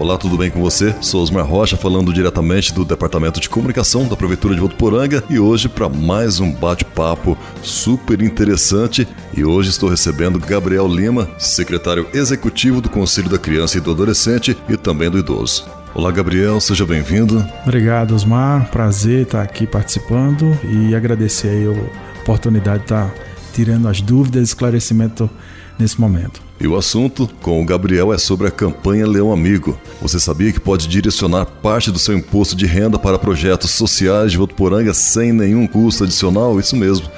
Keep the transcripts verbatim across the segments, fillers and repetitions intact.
Olá, tudo bem com você? Sou Osmar Rocha, falando diretamente do Departamento de Comunicação da Prefeitura de Votuporanga e hoje para mais um bate-papo super interessante. E hoje estou recebendo Gabriel Lima, secretário executivo do Conselho da Criança e do Adolescente e também do Idoso. Olá, Gabriel, seja bem-vindo. Obrigado, Osmar. Prazer estar aqui participando e agradecer aí a oportunidade de estar tirando as dúvidas e esclarecimento nesse momento. E o assunto com o Gabriel é sobre a campanha Leão Amigo. Você sabia que pode direcionar parte do seu imposto de renda para projetos sociais de Votuporanga sem nenhum custo adicional? Isso mesmo.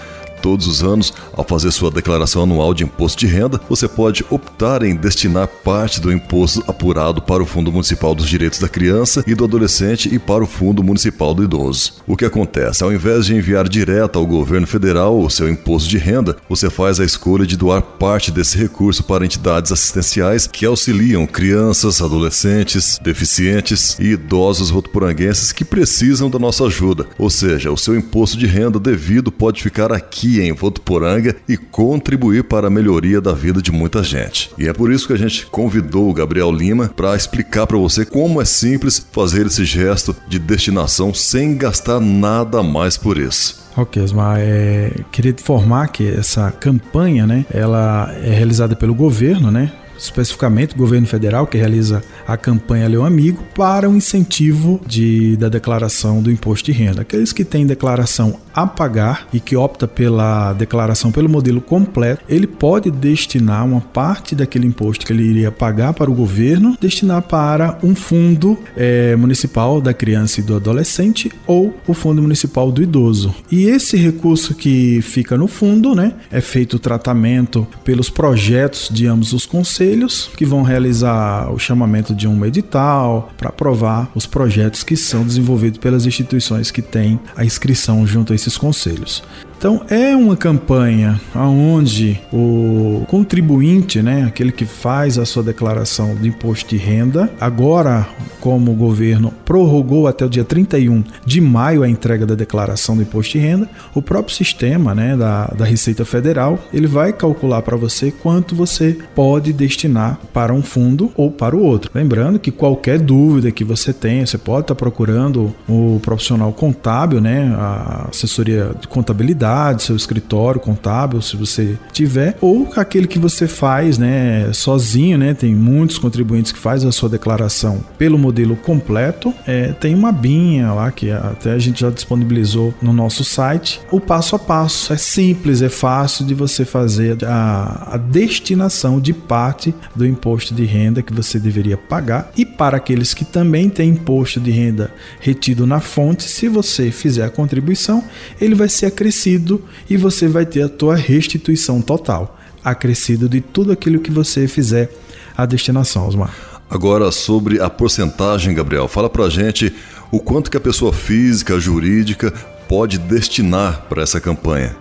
Todos os anos, ao fazer sua declaração anual de imposto de renda, você pode optar em destinar parte do imposto apurado para o Fundo Municipal dos Direitos da Criança e do Adolescente e para o Fundo Municipal do Idoso. O que acontece? Ao invés de enviar direto ao governo federal o seu imposto de renda, você faz a escolha de doar parte desse recurso para entidades assistenciais que auxiliam crianças, adolescentes, deficientes e idosos votuporanguenses que precisam da nossa ajuda. Ou seja, o seu imposto de renda devido pode ficar aqui em Votuporanga e contribuir para a melhoria da vida de muita gente. E é por isso que a gente convidou o Gabriel Lima para explicar para você como é simples fazer esse gesto de destinação sem gastar nada mais por isso. Ok, Osmar, é... queria te informar que essa campanha, né, ela é realizada pelo governo, né? Especificamente o governo federal, que realiza a campanha Leão Amigo para o incentivo de, da declaração do imposto de renda. Aqueles que têm declaração a pagar e que opta pela declaração pelo modelo completo, ele pode destinar uma parte daquele imposto que ele iria pagar para o governo, destinar para um fundo é, municipal da criança e do adolescente ou o fundo municipal do idoso. E esse recurso que fica no fundo, né, é feito o tratamento pelos projetos de ambos os conselhos, que vão realizar o chamamento de um edital para aprovar os projetos que são desenvolvidos pelas instituições que têm a inscrição junto a esses conselhos. Então é uma campanha onde o contribuinte, né, aquele que faz a sua declaração de imposto de renda, agora como o governo prorrogou até o dia trinta e um de maio a entrega da declaração do imposto de renda, o próprio sistema, né, da, da Receita Federal, ele vai calcular para você quanto você pode destinar para um fundo ou para o outro. Lembrando que qualquer dúvida que você tenha, você pode estar procurando o profissional contábil, né, a assessoria de contabilidade, seu escritório contábil, se você tiver, ou aquele que você faz, né, sozinho, né, tem muitos contribuintes que fazem a sua declaração pelo modelo completo, é, tem uma abinha lá que até a gente já disponibilizou no nosso site, o passo a passo, é simples, é fácil de você fazer a, a destinação de parte do imposto de renda que você deveria pagar. E para aqueles que também têm imposto de renda retido na fonte, se você fizer a contribuição, ele vai ser acrescido e você vai ter a tua restituição total, acrescido de tudo aquilo que você fizer a destinação, Osmar. Agora, sobre a porcentagem, Gabriel, fala pra gente o quanto que a pessoa física, jurídica, pode destinar para essa campanha.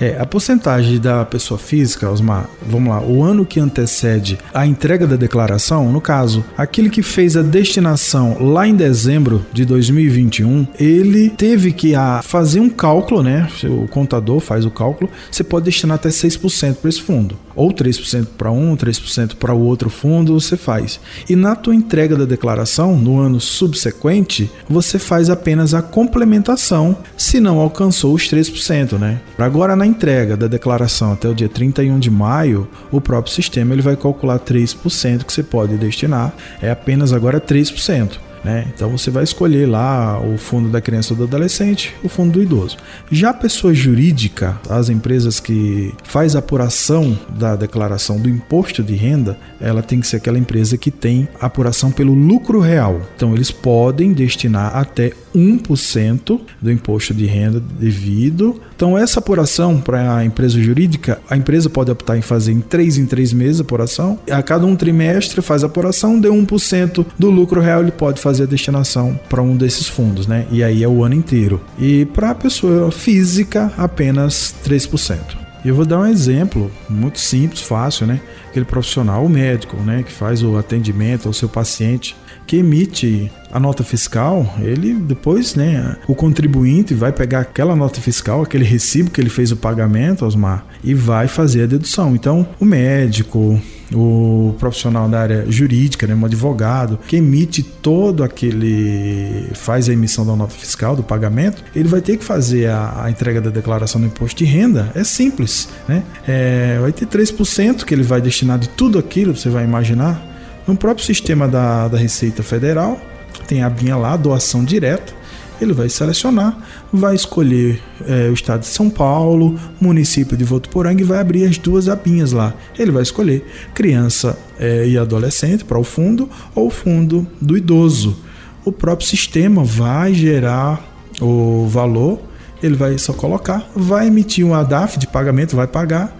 É, a porcentagem da pessoa física, Osmar, vamos lá, o ano que antecede a entrega da declaração, no caso, aquele que fez a destinação lá em dezembro de dois mil e vinte e um, ele teve que a, fazer um cálculo, né? O contador faz o cálculo, você pode destinar até seis por cento para esse fundo, ou três por cento para um, três por cento para o outro fundo, você faz. E na tua entrega da declaração, no ano subsequente, você faz apenas a complementação, se não alcançou os três por cento, né? Agora, na Na entrega da declaração até o dia trinta e um de maio, o próprio sistema ele vai calcular três por cento que você pode destinar, é apenas agora três por cento. Né? Então você vai escolher lá o fundo da criança ou do adolescente, o fundo do idoso. Já a pessoa jurídica, as empresas que faz a apuração da declaração do imposto de renda, ela tem que ser aquela empresa que tem apuração pelo lucro real. Então eles podem destinar até um por cento do imposto de renda devido. Então essa apuração para a empresa jurídica, a empresa pode optar em fazer em três em três meses a apuração. A cada um trimestre faz a apuração, deu um por cento do lucro real, ele pode fazer a destinação para um desses fundos, né? E aí é o ano inteiro. E para a pessoa física, apenas três por cento. Eu vou dar um exemplo muito simples, fácil, né? Aquele profissional, o médico, né, que faz o atendimento ao seu paciente, que emite a nota fiscal, ele depois, né, o contribuinte vai pegar aquela nota fiscal, aquele recibo que ele fez o pagamento, Osmar, e vai fazer a dedução. Então, o médico, o profissional da área jurídica, né, um advogado, que emite todo aquele... faz a emissão da nota fiscal, do pagamento, ele vai ter que fazer a, a entrega da declaração do imposto de renda. É simples, né? É, vai ter três por cento que ele vai destinar de tudo aquilo, você vai imaginar. No próprio sistema da, da Receita Federal, tem a abinha lá, doação direta, ele vai selecionar, vai escolher é, o estado de São Paulo, município de Votuporanga, e vai abrir as duas abinhas lá. Ele vai escolher criança é, e adolescente para o fundo ou fundo do idoso. O próprio sistema vai gerar o valor, ele vai só colocar, vai emitir um A D A F de pagamento, vai pagar.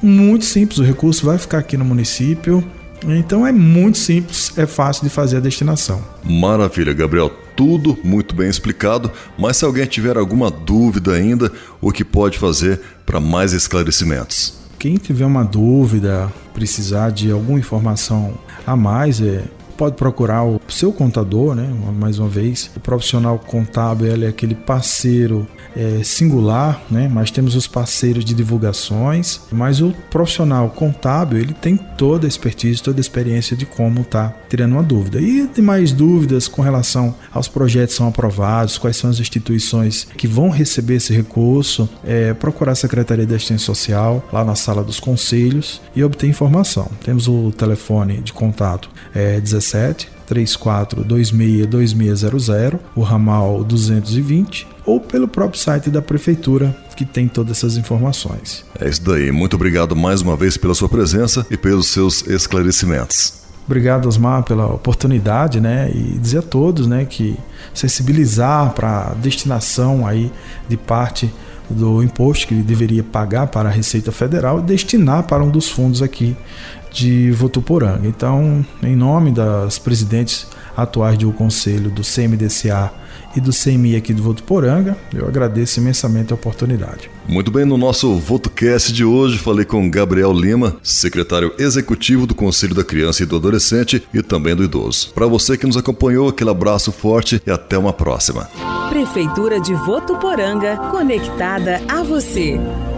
Muito simples, o recurso vai ficar aqui no município. Então é muito simples, é fácil de fazer a destinação. Maravilha, Gabriel. Tudo muito bem explicado, mas se alguém tiver alguma dúvida ainda, o que pode fazer para mais esclarecimentos? Quem tiver uma dúvida, precisar de alguma informação a mais, é, pode procurar o seu contador, né? Mais uma vez, o profissional contábil ele é aquele parceiro é, singular, né? Mas temos os parceiros de divulgações, mas o profissional contábil ele tem toda a expertise, toda a experiência de como tá tirando uma dúvida. E tem mais dúvidas com relação aos projetos que são aprovados, quais são as instituições que vão receber esse recurso, é, procurar a Secretaria da Assistência Social, lá na sala dos conselhos, e obter informação. Temos o telefone de contato é, dezessete, trinta e quatro, vinte e seis, vinte e seis zero zero, o ramal duzentos e vinte, ou pelo próprio site da Prefeitura, que tem todas essas informações. É isso daí. Muito obrigado mais uma vez pela sua presença e pelos seus esclarecimentos. Obrigado, Osmar, pela oportunidade, né? E dizer a todos, né, que sensibilizar para a destinação aí de parte do imposto que ele deveria pagar para a Receita Federal e destinar para um dos fundos aqui de Votuporanga. Então, em nome das presidentes atuais do Conselho do C M D C A e do C M I aqui de Votuporanga, eu agradeço imensamente a oportunidade. Muito bem, no nosso VotoCast de hoje falei com Gabriel Lima, secretário executivo do Conselho da Criança e do Adolescente e também do Idoso. Para você que nos acompanhou, aquele abraço forte e até uma próxima. Prefeitura de Votuporanga, conectada a você.